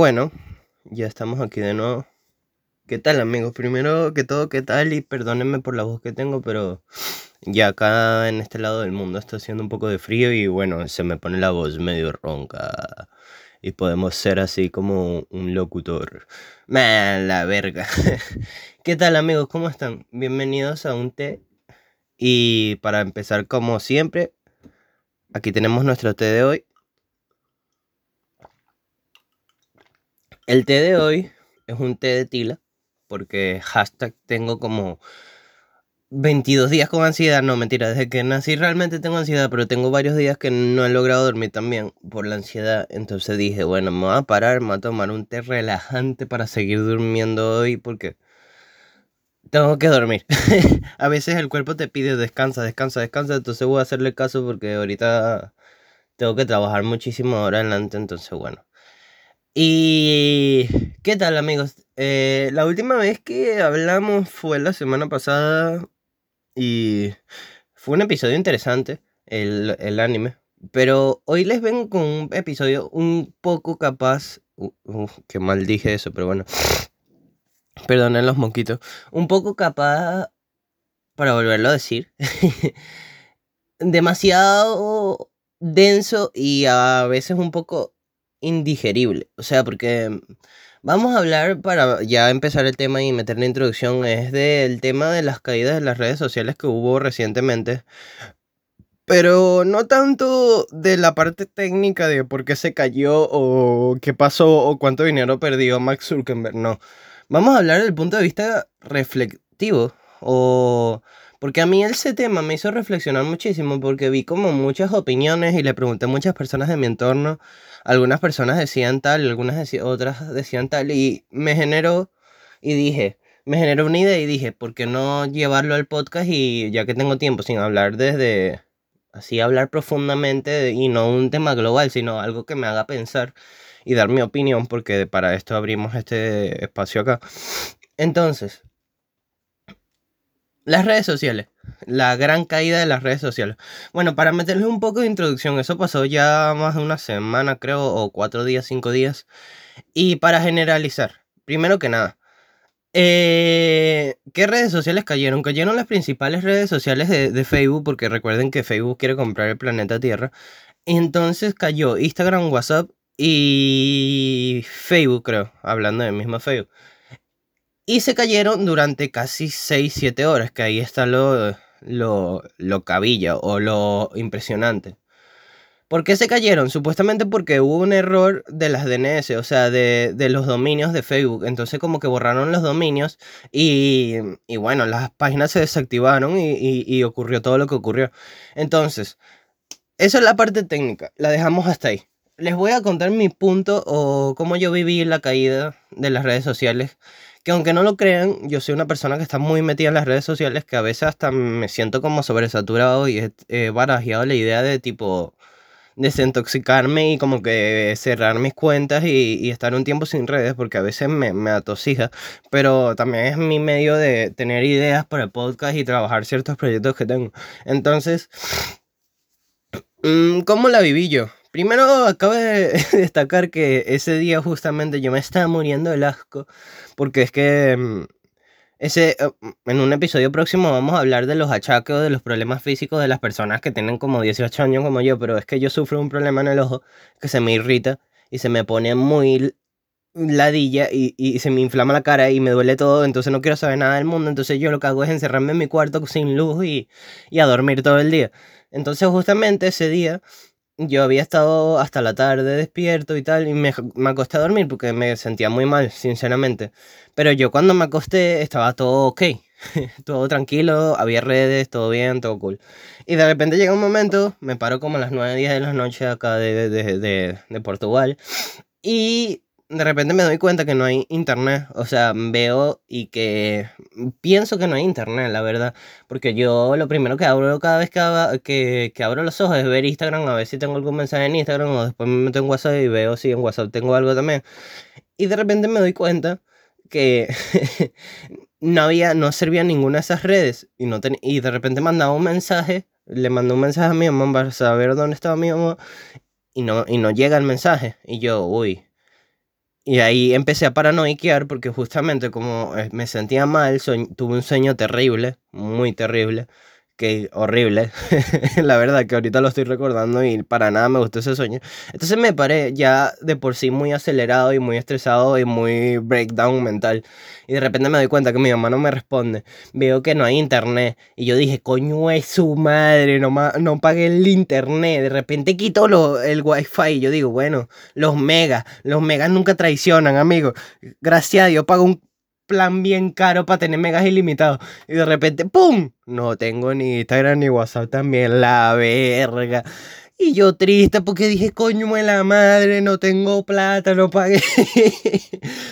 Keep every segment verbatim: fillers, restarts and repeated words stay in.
Bueno, ya estamos aquí de nuevo. ¿Qué tal, amigos? Primero que todo, ¿qué tal? Y perdónenme por la voz que tengo, pero ya acá en este lado del mundo está haciendo un poco de frío y bueno, se me pone la voz medio ronca. Y podemos ser así como un locutor. ¡Man, la verga! ¿Qué tal, amigos? ¿Cómo están? Bienvenidos a un té. Y para empezar, como siempre, aquí tenemos nuestro té de hoy. El té de hoy es un té de tila, porque hashtag tengo como veintidós días con ansiedad. No, mentira, desde que nací realmente tengo ansiedad, pero tengo varios días que no he logrado dormir también por la ansiedad. Entonces dije, bueno, me voy a parar, me voy a tomar un té relajante para seguir durmiendo hoy, porque tengo que dormir. A veces el cuerpo te pide descansa, descansa, descansa, entonces voy a hacerle caso porque ahorita tengo que trabajar muchísimo ahora adelante, entonces bueno. Y ¿qué tal, amigos? Eh, la última vez que hablamos fue la semana pasada y fue un episodio interesante, el, el anime. Pero hoy les vengo con un episodio un poco capaz... Uh, uh, qué mal dije eso, pero bueno. Perdonen los mosquitos. Un poco capaz, para volverlo a decir, demasiado denso y a veces un poco indigerible, o sea, porque vamos a hablar, para ya empezar el tema y meter la introducción, es del tema de las caídas de las redes sociales que hubo recientemente, pero no tanto de la parte técnica de por qué se cayó o qué pasó o cuánto dinero perdió Mark Zuckerberg, no, vamos a hablar del punto de vista reflectivo, o porque a mí ese tema me hizo reflexionar muchísimo, porque vi como muchas opiniones y le pregunté a muchas personas de mi entorno. Algunas personas decían tal, algunas dec- otras decían tal, y me generó, y dije, me generó una idea y dije, ¿por qué no llevarlo al podcast? Y ya que tengo tiempo sin hablar desde, así hablar profundamente, y no un tema global, sino algo que me haga pensar y dar mi opinión, porque para esto abrimos este espacio acá. Entonces, las redes sociales, la gran caída de las redes sociales. Bueno, para meterles un poco de introducción, eso pasó ya más de una semana, creo, o cuatro días, cinco días. Y para generalizar, primero que nada, eh, ¿qué redes sociales cayeron? Cayeron las principales redes sociales de, de Facebook, porque recuerden que Facebook quiere comprar el planeta Tierra. Entonces cayó Instagram, WhatsApp y Facebook, creo, hablando del mismo Facebook. Y se cayeron durante casi seis siete horas, que ahí está lo, lo, lo cabilla o lo impresionante. ¿Por qué se cayeron? Supuestamente porque hubo un error de las D N S, o sea, de, de los dominios de Facebook. Entonces como que borraron los dominios y, y bueno, las páginas se desactivaron y, y, y ocurrió todo lo que ocurrió. Entonces, esa es la parte técnica, la dejamos hasta ahí. Les voy a contar mi punto o cómo yo viví la caída de las redes sociales. Que aunque no lo crean, yo soy una persona que está muy metida en las redes sociales, que a veces hasta me siento como sobresaturado y he barajeado la idea de tipo desintoxicarme y como que cerrar mis cuentas y, y estar un tiempo sin redes, porque a veces me, me atosija, pero también es mi medio de tener ideas para el podcast y trabajar ciertos proyectos que tengo. Entonces, ¿cómo la viví yo? Primero, acabo de destacar que ese día justamente yo me estaba muriendo del asco, porque es que ese, en un episodio próximo vamos a hablar de los achaques, de los problemas físicos de las personas que tienen como dieciocho años como yo, pero es que yo sufro un problema en el ojo que se me irrita y se me pone muy ladilla y, y se me inflama la cara y me duele todo, entonces no quiero saber nada del mundo, entonces yo lo que hago es encerrarme en mi cuarto sin luz y, y a dormir todo el día. Entonces justamente ese día yo había estado hasta la tarde despierto y tal, y me, me acosté a dormir porque me sentía muy mal, sinceramente. Pero yo cuando me acosté estaba todo ok, todo tranquilo, había redes, todo bien, todo cool. Y de repente llega un momento, me paro como a las nueve, diez de la noche acá de, de, de, de Portugal, y de repente me doy cuenta que no hay internet. O sea, veo y que pienso que no hay internet, la verdad. Porque yo lo primero que abro cada vez que, ab- que, que abro los ojos es ver Instagram, a ver si tengo algún mensaje en Instagram, o después me meto en WhatsApp y veo si en WhatsApp tengo algo también. Y de repente me doy cuenta que no había, no servía ninguna de esas redes. Y, no ten- y de repente mandaba un mensaje, le mandé un mensaje a mi mamá para saber dónde estaba mi mamá, y no, y no llega el mensaje. Y yo, uy... Y ahí empecé a paranoiquear porque justamente como me sentía mal, soñ- tuve un sueño terrible, muy terrible, que horrible, la verdad que ahorita lo estoy recordando y para nada me gustó ese sueño. Entonces me paré ya de por sí muy acelerado y muy estresado y muy breakdown mental. Y de repente me doy cuenta que mi mamá no me responde. Veo que no hay internet. Y yo dije, coño es su madre, no, ma- no pagué el internet. De repente quito lo- el wifi. Y yo digo, bueno, los megas. Los megas nunca traicionan, amigo. Gracias a Dios pago un plan bien caro para tener megas ilimitados. Y de repente, ¡pum! No tengo ni Instagram ni WhatsApp también. La verga. Y yo triste porque dije, coño de la madre, no tengo plata, no pagué.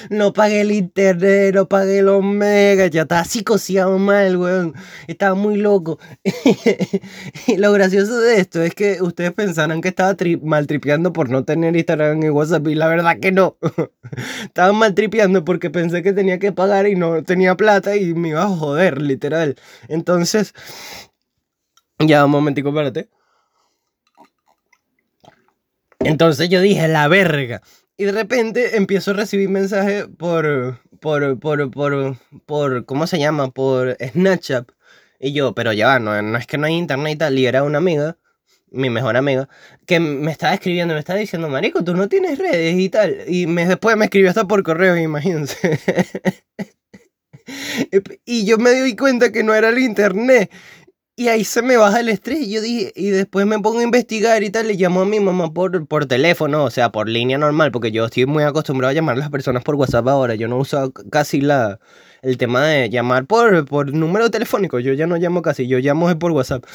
No pagué el internet, no pagué los megas. Ya estaba psicoseado mal, weón. Estaba muy loco. Y lo gracioso de esto es que ustedes pensaran que estaba tri- maltripeando por no tener Instagram y WhatsApp. Y la verdad que no. Estaba maltripeando porque pensé que tenía que pagar y no tenía plata y me iba a joder, literal. Entonces, ya un momentico, espérate. Entonces yo dije, la verga. Y de repente empiezo a recibir mensajes por, por, por, por, por, ¿cómo se llama? Por Snapchat. Y yo, pero ya va, no, no es que no hay internet y tal. Y era una amiga, mi mejor amiga, que me estaba escribiendo, me estaba diciendo, marico, tú no tienes redes y tal. Y me, después me escribió hasta por correo, imagínense. Y yo me di cuenta que no era el internet. Y ahí se me baja el estrés y yo dije, y después me pongo a investigar y tal, le llamo a mi mamá por, por teléfono, o sea, por línea normal, porque yo estoy muy acostumbrado a llamar a las personas por WhatsApp ahora, yo no uso c- casi la, el tema de llamar por, por número telefónico, yo ya no llamo casi, yo llamo es por WhatsApp.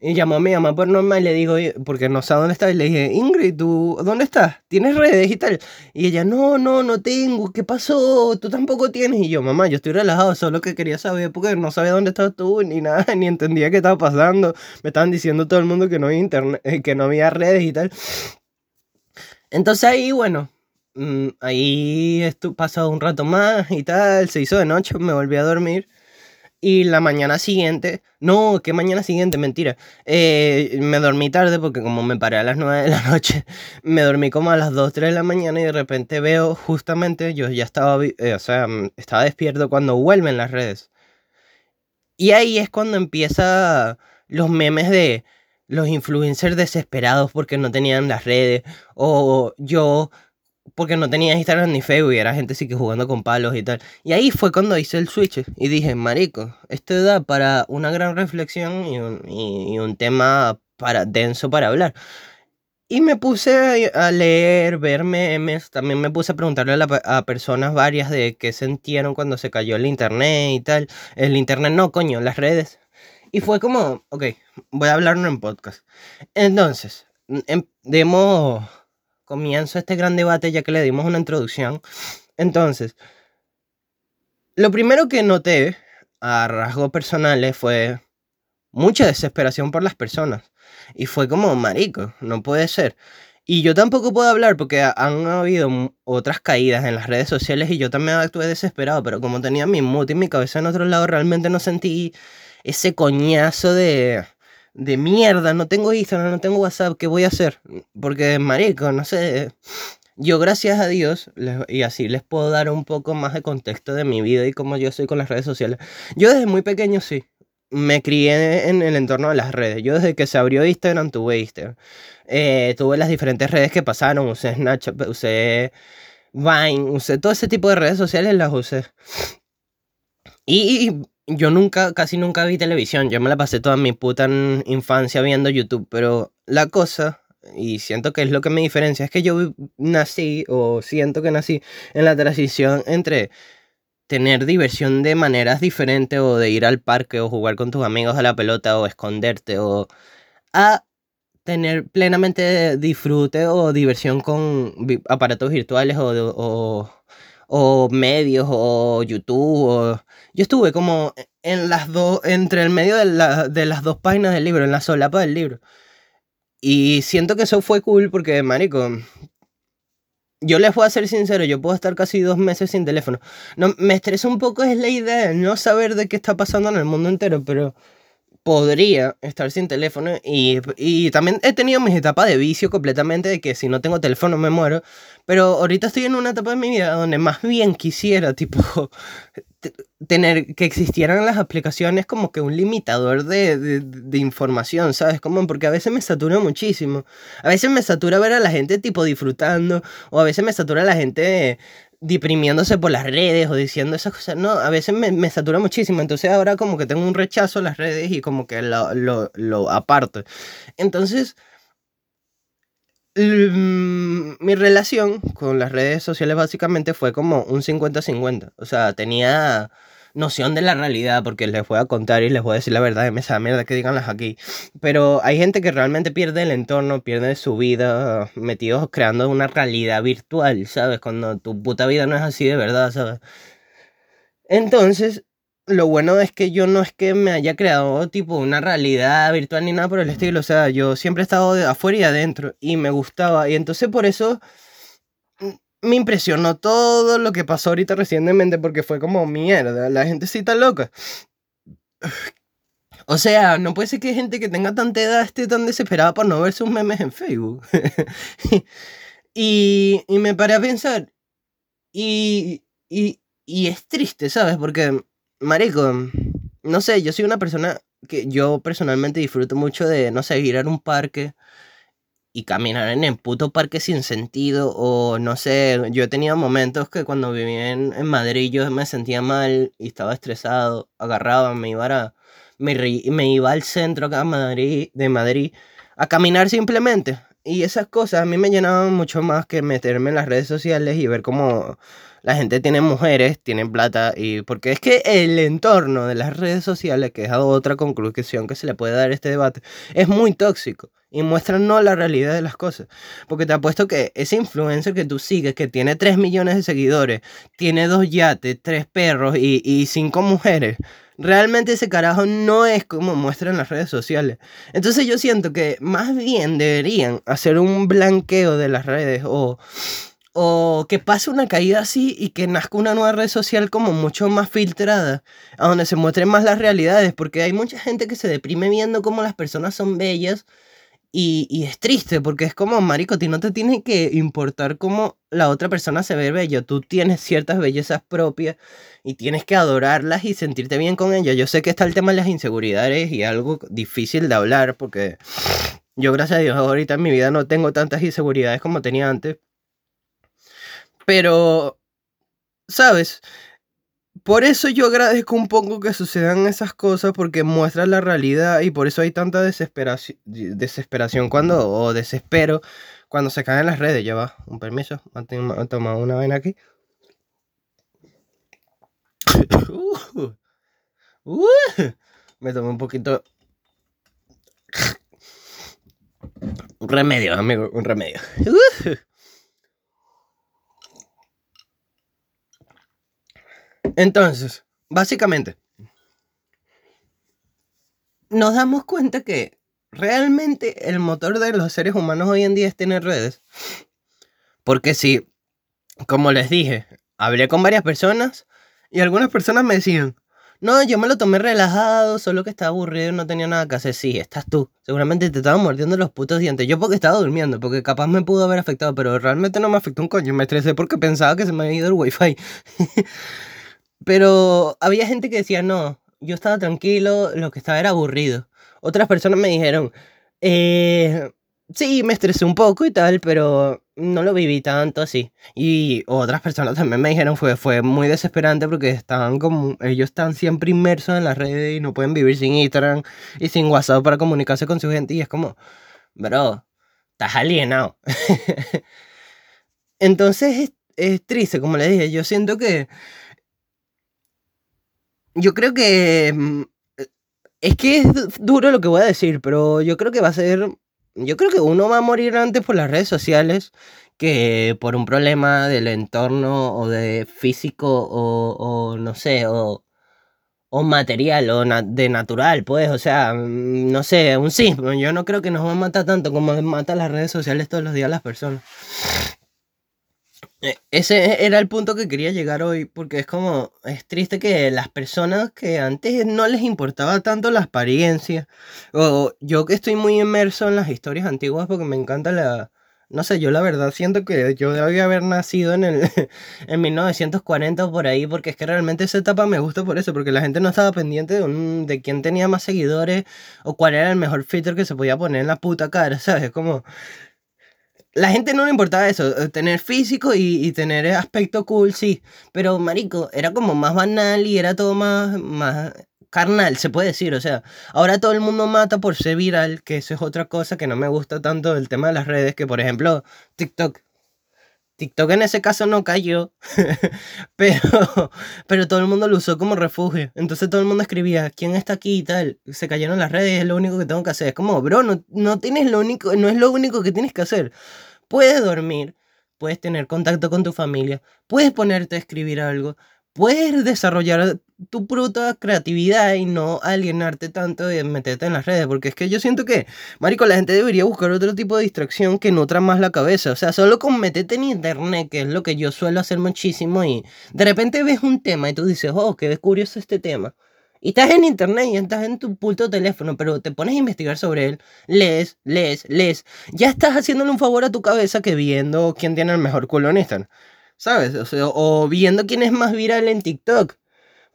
Y llamó a mi mamá por normal y le digo, "Oye", porque no sabe dónde está, y le dije, Ingrid, ¿tú dónde estás? ¿Tienes redes y tal? Y ella, no, no, no tengo, ¿qué pasó? Tú tampoco tienes. Y yo, mamá, yo estoy relajado, solo que quería saber, porque no sabía dónde estabas tú, ni nada, ni entendía qué estaba pasando. Me estaban diciendo todo el mundo que no había internet, eh, que no había redes y tal. Entonces ahí, bueno, mm, ahí estu- pasó un rato más y tal, se hizo de noche, me volví a dormir. Y la mañana siguiente, no, que mañana siguiente, mentira. Eh, me dormí tarde porque como me paré a las nueve de la noche, me dormí como a las dos, tres de la mañana y de repente veo justamente, yo ya estaba, vi- eh, o sea, mm, estaba despierto cuando vuelven las redes. Y ahí es cuando empieza los memes de los influencers desesperados porque no tenían las redes o yo porque no tenía Instagram ni Facebook y era gente así que jugando con palos y tal. Y ahí fue cuando hice el switch y dije, marico, esto da para una gran reflexión y un, y- y un tema para, denso para hablar. Y me puse a a leer, ver memes, también me puse a preguntarle a, la pe- a personas varias de qué sintieron cuando se cayó el internet y tal. El internet no, coño, las redes. Y fue como, ok, voy a hablarlo en podcast. Entonces, n- em- demos comienzo a este gran debate ya que le dimos una introducción. Entonces, lo primero que noté a rasgos personales fue mucha desesperación por las personas. Y fue como, marico, no puede ser. Y yo tampoco puedo hablar porque ha- han habido m- otras caídas en las redes sociales y yo también actué desesperado, pero como tenía mi mute y mi cabeza en otro lado, realmente no sentí ese coñazo de, de mierda, no tengo Instagram, no tengo WhatsApp, ¿qué voy a hacer? Porque, marico, no sé, yo gracias a Dios, les- y así les puedo dar un poco más de contexto de mi vida y cómo yo soy con las redes sociales. Yo desde muy pequeño sí, me crié en el entorno de las redes. Yo desde que se abrió Instagram tuve Instagram. Eh, tuve las diferentes redes que pasaron, usé Snapchat, usé Vine, usé todo ese tipo de redes sociales, las usé. Y yo nunca, casi nunca vi televisión. Yo me la pasé toda mi puta n- infancia viendo YouTube. Pero la cosa, y siento que es lo que me diferencia, es que yo vi- nací, o siento que nací, en la transición entre tener diversión de maneras diferentes, o de ir al parque, o jugar con tus amigos a la pelota, o esconderte, o a tener plenamente disfrute o diversión con vi- aparatos virtuales o, de- o, o medios o YouTube. o- Yo estuve como en las dos, entre el medio de, la- de las dos páginas del libro, en la solapa del libro. Y siento que eso fue cool porque, marico, yo les voy a ser sincero, yo puedo estar casi dos meses sin teléfono. No, me estresa un poco es la idea de no saber de qué está pasando en el mundo entero, pero podría estar sin teléfono y, y también he tenido mis etapas de vicio completamente, de que si no tengo teléfono me muero, pero ahorita estoy en una etapa de mi vida donde más bien quisiera, tipo, t- tener que existieran las aplicaciones como que un limitador de, de, de información, ¿sabes? Como porque a veces me satura muchísimo, a veces me satura ver a la gente tipo disfrutando, o a veces me satura la gente... Eh, deprimiéndose por las redes o diciendo esas cosas, no, a veces me, me satura muchísimo, entonces ahora como que tengo un rechazo a las redes y como que lo, lo, lo aparto. Entonces, l- mi relación con las redes sociales básicamente fue como un cincuenta cincuenta, o sea, tenía noción de la realidad, porque les voy a contar y les voy a decir la verdad de mesa de mierda que díganlas aquí, pero hay gente que realmente pierde el entorno, pierde su vida metidos creando una realidad virtual, ¿sabes? Cuando tu puta vida no es así de verdad, ¿sabes? Entonces, lo bueno es que yo no es que me haya creado tipo una realidad virtual ni nada por el estilo, o sea, yo siempre he estado de afuera y adentro y me gustaba, y entonces por eso... me impresionó todo lo que pasó ahorita recientemente, porque fue como mierda, la gente sí está loca. O sea, no puede ser que gente que tenga tanta edad esté tan desesperada por no ver sus memes en Facebook. y, y me paré a pensar. Y, y, y es triste, ¿sabes? Porque, marico, no sé, yo soy una persona que yo personalmente disfruto mucho de, no sé, ir a un parque. Y caminar en el puto parque sin sentido, o no sé, yo he tenido momentos que cuando viví en, en Madrid yo me sentía mal y estaba estresado, agarraba, me iba, a, me, me iba al centro acá a Madrid, de Madrid a caminar simplemente. Y esas cosas a mí me llenaban mucho más que meterme en las redes sociales y ver cómo la gente tiene mujeres, tienen plata. Y porque es que el entorno de las redes sociales, que es otra conclusión que se le puede dar a este debate, es muy tóxico y muestra no la realidad de las cosas. Porque te apuesto que ese influencer que tú sigues, que tiene tres millones de seguidores, tiene dos yates, tres perros y, y cinco mujeres... realmente ese carajo no es como muestran las redes sociales. Entonces yo siento que más bien deberían hacer un blanqueo de las redes. O, o que pase una caída así y que nazca una nueva red social como mucho más filtrada. A donde se muestren más las realidades. Porque hay mucha gente que se deprime viendo cómo las personas son bellas. Y, y es triste porque es como, marico, ti no te tiene que importar cómo la otra persona se ve bella. Tú tienes ciertas bellezas propias y tienes que adorarlas y sentirte bien con ellas. Yo sé que está el tema de las inseguridades y algo difícil de hablar porque yo, gracias a Dios, ahorita en mi vida no tengo tantas inseguridades como tenía antes. Pero, ¿sabes? Por eso yo agradezco un poco que sucedan esas cosas, porque muestran la realidad y por eso hay tanta desesperación, desesperación cuando, o desespero cuando se caen las redes. Ya va, un permiso, he tomado una vaina aquí. Uh, uh, me tomé un poquito... Un remedio, amigo, un remedio. Uh. Entonces, básicamente, nos damos cuenta que realmente el motor de los seres humanos hoy en día es tener redes. Porque si, como les dije, hablé con varias personas y algunas personas me decían, no, yo me lo tomé relajado, solo que estaba aburrido y no tenía nada que hacer. Sí, estás tú. Seguramente te estaban mordiendo los putos dientes. Yo porque estaba durmiendo, porque capaz me pudo haber afectado, pero realmente no me afectó un coño. Me estresé porque pensaba que se me había ido el wifi. Pero había gente que decía, no, yo estaba tranquilo, lo que estaba era aburrido. Otras personas me dijeron, eh, sí, me estresé un poco y tal, pero no lo viví tanto así. Y otras personas también me dijeron, fue, fue muy desesperante porque estaban como, ellos están siempre inmersos en las redes y no pueden vivir sin Instagram y sin WhatsApp para comunicarse con su gente. Y es como, bro, estás alienado. Entonces es, es triste, como les dije, yo siento que... Yo creo que... Es que es duro lo que voy a decir, pero yo creo que va a ser... Yo creo que uno va a morir antes por las redes sociales que por un problema del entorno o de físico o, o no sé, o, o material o na- de natural, pues. O sea, no sé, un sismo. Yo no creo que nos va a matar tanto como matan las redes sociales todos los días las personas. Ese era el punto que quería llegar hoy, porque es como, es triste que las personas que antes no les importaba tanto la apariencia, o yo que estoy muy inmerso en las historias antiguas porque me encanta la, no sé, yo la verdad siento que yo debía haber nacido en el en mil novecientos cuarenta o por ahí, porque es que realmente esa etapa me gusta por eso, porque la gente no estaba pendiente de, un, de quién tenía más seguidores o cuál era el mejor filtro que se podía poner en la puta cara, ¿sabes? Como... La gente no le importaba eso, tener físico y, y tener aspecto cool, sí. Pero, marico, era como más banal y era todo más, más carnal, se puede decir. O sea, ahora todo el mundo mata por ser viral, que eso es otra cosa que no me gusta tanto del tema de las redes, que por ejemplo, TikTok. TikTok en ese caso no cayó, pero, pero todo el mundo lo usó como refugio. Entonces todo el mundo escribía, ¿quién está aquí y tal? Se cayeron las redes, es lo único que tengo que hacer. Es como, bro, no, no, tienes lo único, no es lo único que tienes que hacer. Puedes dormir, puedes tener contacto con tu familia, puedes ponerte a escribir algo, puedes desarrollar tu bruta creatividad y no alienarte tanto de meterte en las redes, porque es que yo siento que, marico, la gente debería buscar otro tipo de distracción que nutra más la cabeza. O sea, solo con meterte en internet, que es lo que yo suelo hacer muchísimo, y de repente ves un tema y tú dices, oh, qué curioso este tema, y estás en internet y estás en tu puto teléfono, pero te pones a investigar sobre él, lees, lees, lees, ya estás haciéndole un favor a tu cabeza que viendo quién tiene el mejor culo en Instagram, ¿sabes? O sea, o viendo quién es más viral en TikTok,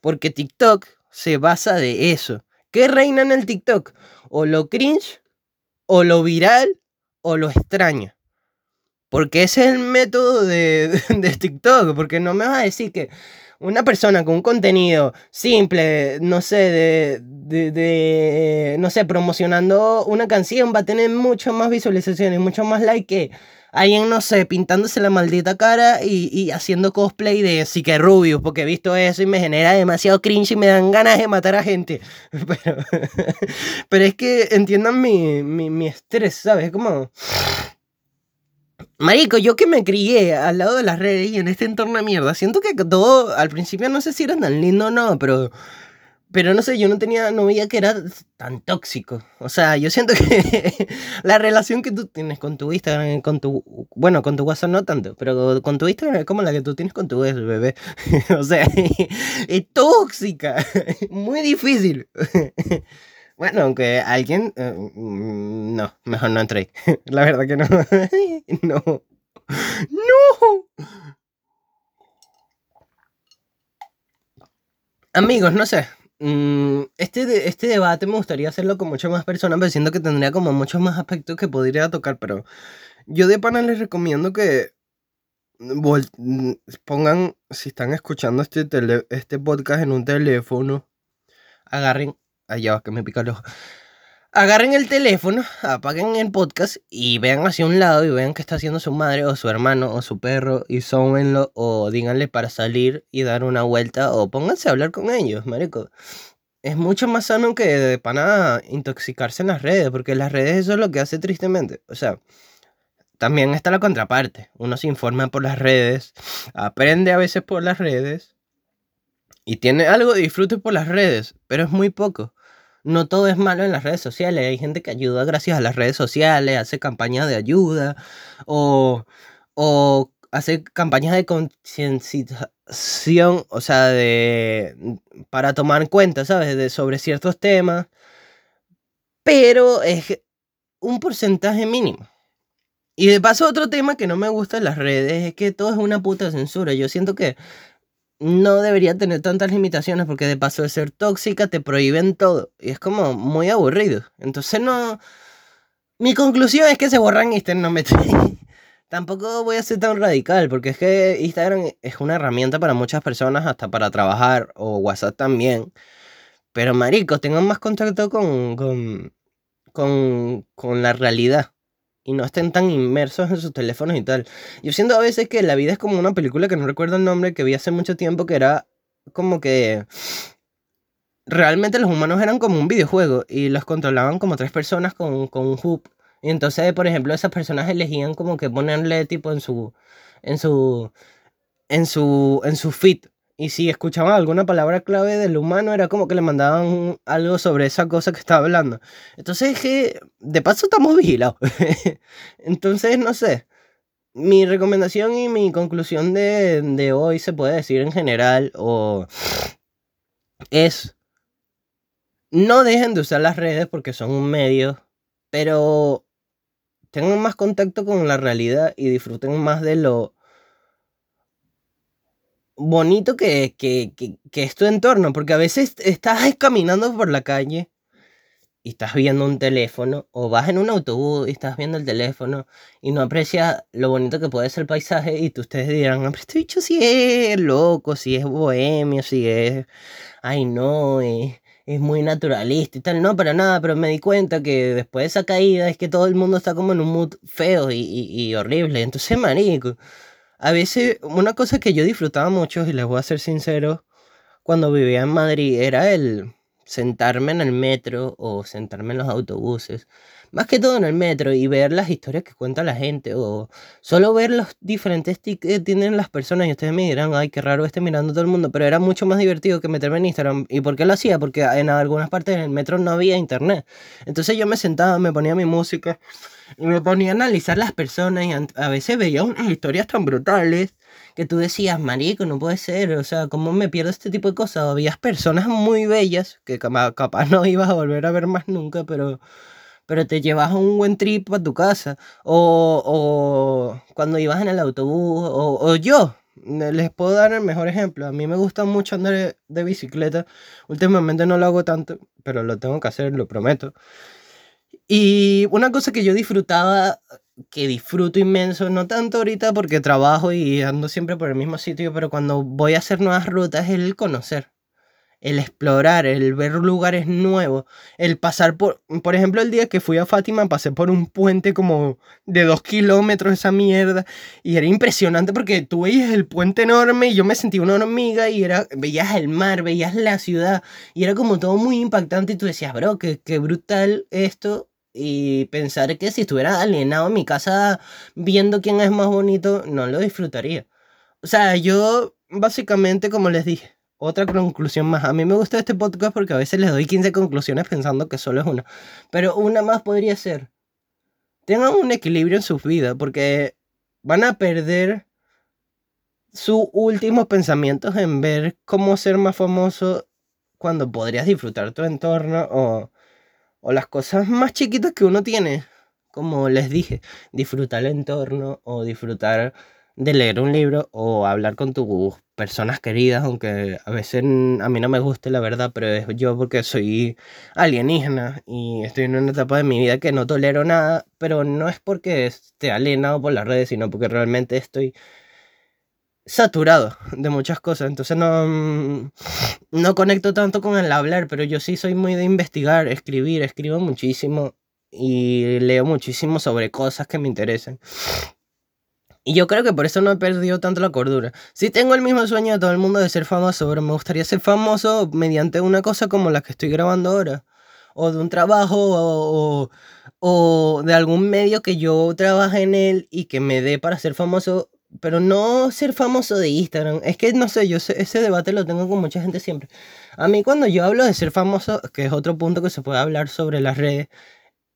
porque TikTok se basa de eso. ¿Qué reina en el TikTok? O lo cringe, o lo viral, o lo extraño. Porque ese es el método de, de TikTok. Porque no me vas a decir que una persona con un contenido simple, no sé, de, de, de no sé, promocionando una canción va a tener mucho más visualizaciones, mucho más like que alguien, no sé, pintándose la maldita cara y, y haciendo cosplay de Psicrubius, porque he visto eso y me genera demasiado cringe y me dan ganas de matar a gente. Pero, pero es que entiendan mi, mi, mi estrés, ¿sabes? Como... Marico, yo que me crié al lado de las redes y en este entorno de mierda, siento que todo, al principio no sé si era tan lindo o no, pero... Pero no sé, yo no tenía, no veía que era tan tóxico. O sea, yo siento que la relación que tú tienes con tu Instagram, con tu... Bueno, con tu WhatsApp no tanto, pero con tu Instagram es como la que tú tienes con tu bebé. O sea, es tóxica. Muy difícil. Bueno, aunque alguien... Uh, no, mejor no entré. La verdad que no. No. No. Amigos, no sé. Este, este debate me gustaría hacerlo con muchas más personas, pero siento que tendría como muchos más aspectos que podría tocar, pero yo de pana les recomiendo que vol- pongan, si están escuchando este, tele- este podcast en un teléfono, agarren, allá va que me pica el ojo, agarren el teléfono, apaguen el podcast y vean hacia un lado y vean qué está haciendo su madre o su hermano o su perro y sóbenlo o díganle para salir y dar una vuelta o pónganse a hablar con ellos, marico. Es mucho más sano que de pana intoxicarse en las redes, porque las redes eso es lo que hace tristemente. O sea, también está la contraparte. Uno se informa por las redes, aprende a veces por las redes y tiene algo de disfrute por las redes, pero es muy poco. No todo es malo en las redes sociales, hay gente que ayuda gracias a las redes sociales, hace campañas de ayuda o, o hace campañas de concienciación, o sea, de para tomar cuenta, ¿sabes? De, sobre ciertos temas, pero es un porcentaje mínimo. Y de paso otro tema que no me gusta en las redes es que todo es una puta censura. Yo siento que no debería tener tantas limitaciones porque de paso de ser tóxica te prohíben todo. Y es como muy aburrido. Entonces no... Mi conclusión es que se borran Instagram, no me... Tampoco voy a ser tan radical porque es que Instagram es una herramienta para muchas personas, hasta para trabajar, o WhatsApp también. Pero marico, tengan más contacto con, con, con, con la realidad. Y no estén tan inmersos en sus teléfonos y tal. Yo siento a veces que la vida es como una película que no recuerdo el nombre, que vi hace mucho tiempo, que era como que... Realmente los humanos eran como un videojuego y los controlaban como tres personas con, con un hub. Y entonces, por ejemplo, esas personas elegían como que ponerle tipo en su... En su... En su... En su feed. Y si escuchaban alguna palabra clave del humano, era como que le mandaban algo sobre esa cosa que estaba hablando. Entonces, de paso estamos vigilados. Entonces, no sé. Mi recomendación y mi conclusión de, de hoy se puede decir en general o es no dejen de usar las redes porque son un medio, pero tengan más contacto con la realidad y disfruten más de lo bonito que, que, que, que es tu entorno, porque a veces estás caminando por la calle y estás viendo un teléfono, o vas en un autobús y estás viendo el teléfono y no aprecias lo bonito que puede ser el paisaje, y tú ustedes dirán, pero este bicho si es loco, si es bohemio, si es... Ay no, es, es muy naturalista y tal. No, para nada, pero me di cuenta que después de esa caída es que todo el mundo está como en un mood feo y, y, y horrible. Entonces, marico, a veces una cosa que yo disfrutaba mucho, y les voy a ser sincero, cuando vivía en Madrid era el... sentarme en el metro o sentarme en los autobuses, más que todo en el metro, y ver las historias que cuenta la gente o solo ver los diferentes tickets que tienen las personas, y ustedes me dirán, ay, qué raro esté mirando todo el mundo, pero era mucho más divertido que meterme en Instagram. ¿Y por qué lo hacía? Porque en algunas partes del metro no había internet, entonces yo me sentaba, me ponía mi música y me ponía a analizar las personas, y a veces veía unas historias tan brutales que tú decías, marico, no puede ser, o sea, ¿cómo me pierdo este tipo de cosas? Habías personas muy bellas que capaz no ibas a volver a ver más nunca, pero, pero te llevabas un buen trip a tu casa, o, o cuando ibas en el autobús, o, o yo, les puedo dar el mejor ejemplo. A mí me gusta mucho andar de bicicleta, últimamente no lo hago tanto, pero lo tengo que hacer, lo prometo. Y una cosa que yo disfrutaba, que disfruto inmenso, no tanto ahorita porque trabajo y ando siempre por el mismo sitio, pero cuando voy a hacer nuevas rutas es el conocer, el explorar, el ver lugares nuevos, el pasar por... Por ejemplo, el día que fui a Fátima pasé por un puente como de dos kilómetros, esa mierda, y era impresionante porque tú veías el puente enorme y yo me sentí una hormiga, y era, veías el mar, veías la ciudad, y era como todo muy impactante, y tú decías, bro, qué, qué brutal esto. Y pensar que si estuviera alienado en mi casa viendo quién es más bonito, no lo disfrutaría. O sea, yo básicamente, como les dije, otra conclusión más. A mí me gusta este podcast porque a veces les doy quince conclusiones pensando que solo es una. Pero una más podría ser, tengan un equilibrio en sus vidas, porque van a perder sus últimos pensamientos en ver cómo ser más famoso cuando podrías disfrutar tu entorno o... O las cosas más chiquitas que uno tiene, como les dije, disfrutar el entorno o disfrutar de leer un libro o hablar con tus personas queridas, aunque a veces a mí no me guste la verdad, pero es yo porque soy alienígena y estoy en una etapa de mi vida que no tolero nada, pero no es porque esté alienado por las redes, sino porque realmente estoy saturado de muchas cosas, entonces no, no conecto tanto con el hablar, pero yo sí soy muy de investigar, escribir, escribo muchísimo y leo muchísimo sobre cosas que me interesan. Y yo creo que por eso no he perdido tanto la cordura. Sí tengo el mismo sueño de todo el mundo de ser famoso, pero me gustaría ser famoso mediante una cosa como la que estoy grabando ahora, o de un trabajo, o, o, o de algún medio que yo trabaje en él y que me dé para ser famoso. Pero no ser famoso de Instagram. Es que, no sé, yo sé, ese debate lo tengo con mucha gente siempre. A mí cuando yo hablo de ser famoso, que es otro punto que se puede hablar sobre las redes,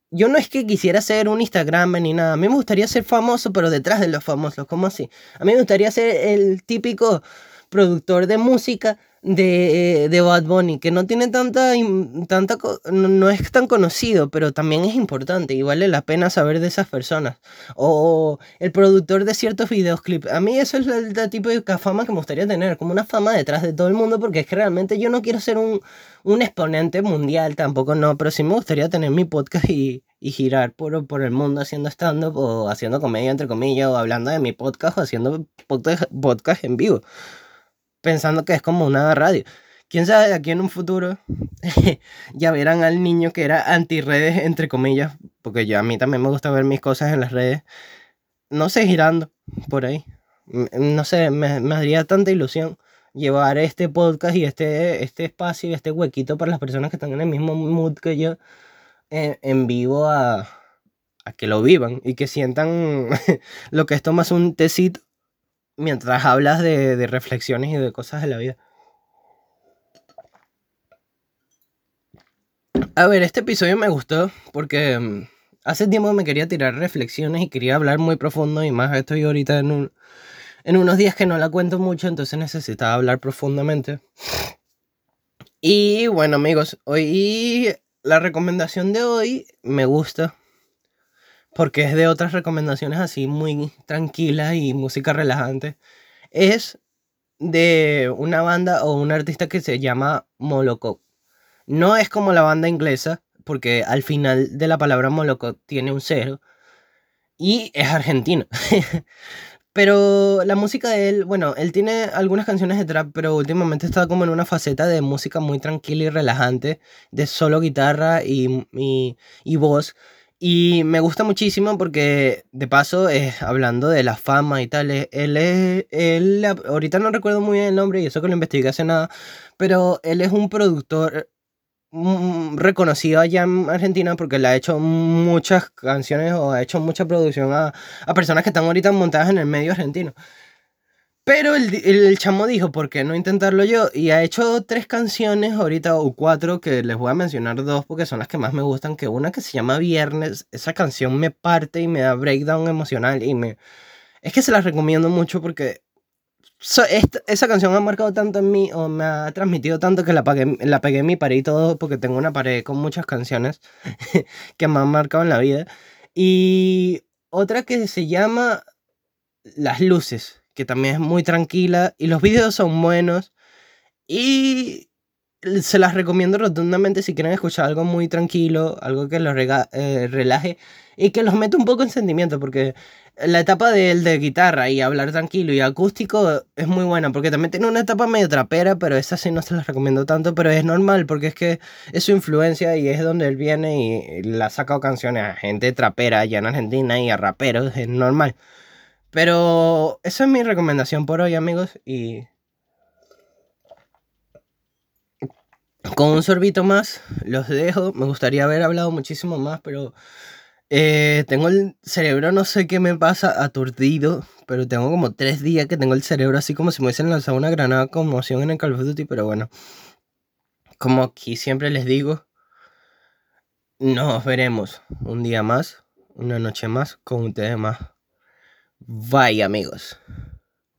yo no es que quisiera ser un Instagramer ni nada. A mí me gustaría ser famoso, pero detrás de los famosos. ¿Cómo así? A mí me gustaría ser el típico productor de música de, de Bad Bunny, que no tiene tanta, tanta no es tan conocido, pero también es importante y vale la pena saber de esas personas, o el productor de ciertos videoclips. A mí eso es el, el tipo de fama que me gustaría tener, como una fama detrás de todo el mundo, porque es que realmente yo no quiero ser un, un exponente mundial, tampoco no, pero sí me gustaría tener mi podcast y, y girar por, por el mundo haciendo stand-up o haciendo comedia entre comillas, o hablando de mi podcast o haciendo podcast, podcast en vivo, pensando que es como una radio. Quién sabe, de aquí en un futuro ya verán al niño que era anti-redes, entre comillas, porque yo, a mí también me gusta ver mis cosas en las redes, no sé, girando por ahí. No sé, me, me haría tanta ilusión llevar este podcast y este, este espacio y este huequito para las personas que están en el mismo mood que yo, en, en vivo, a, a que lo vivan y que sientan lo que es tomarse un tecito mientras hablas de, de reflexiones y de cosas de la vida. A ver, este episodio me gustó porque Hace tiempo me quería tirar reflexiones y quería hablar muy profundo, y más estoy ahorita en, un, en unos días que no la cuento mucho, entonces necesitaba hablar profundamente. Y bueno, amigos, hoy la recomendación de hoy me gusta porque es de otras recomendaciones así muy tranquilas y música relajante. Es de una banda o un artista que se llama Molocop. No es como la banda inglesa, porque al final de la palabra Molocop tiene un cero, y es argentino. Pero la música de él, bueno, él tiene algunas canciones de trap, pero últimamente está como en una faceta de música muy tranquila y relajante, de solo guitarra y, y, y voz. Y me gusta muchísimo porque, de paso, eh, hablando de la fama y tal, él es, él, ahorita no recuerdo muy bien el nombre y eso que lo investigué hace nada, pero él es un productor reconocido allá en Argentina porque le ha hecho muchas canciones o ha hecho mucha producción a, a personas que están ahorita montadas en el medio argentino. Pero el, el chamo dijo, ¿por qué no intentarlo yo? Y ha hecho tres canciones ahorita, o cuatro, que les voy a mencionar dos porque son las que más me gustan, que una que se llama Viernes. Esa canción me parte y me da breakdown emocional y me... Es que se las recomiendo mucho porque so, esta, esa canción ha marcado tanto en mí, o me ha transmitido tanto que la, pagué, la pegué en mi pared y todo, porque tengo una pared con muchas canciones que me han marcado en la vida. Y otra que se llama Las Luces, que también es muy tranquila, y los videos son buenos, y se las recomiendo rotundamente si quieren escuchar algo muy tranquilo, algo que los rega- eh, relaje, y que los meta un poco en sentimiento, porque la etapa de, de guitarra y hablar tranquilo y acústico es muy buena, porque también tiene una etapa medio trapera, pero esa sí no se las recomiendo tanto, pero es normal, porque es que es su influencia, y es donde él viene, y le ha sacado canciones a gente trapera allá en Argentina, y a raperos, es normal. Pero esa es mi recomendación por hoy, amigos, y con un sorbito más los dejo. Me gustaría haber hablado muchísimo más, pero eh, tengo el cerebro, no sé qué me pasa, aturdido, pero tengo como tres días que tengo el cerebro así como si me hubiesen lanzado una granada con moción en el Call of Duty, pero bueno, como aquí siempre les digo, nos veremos un día más, una noche más, con ustedes más. Bye, amigos.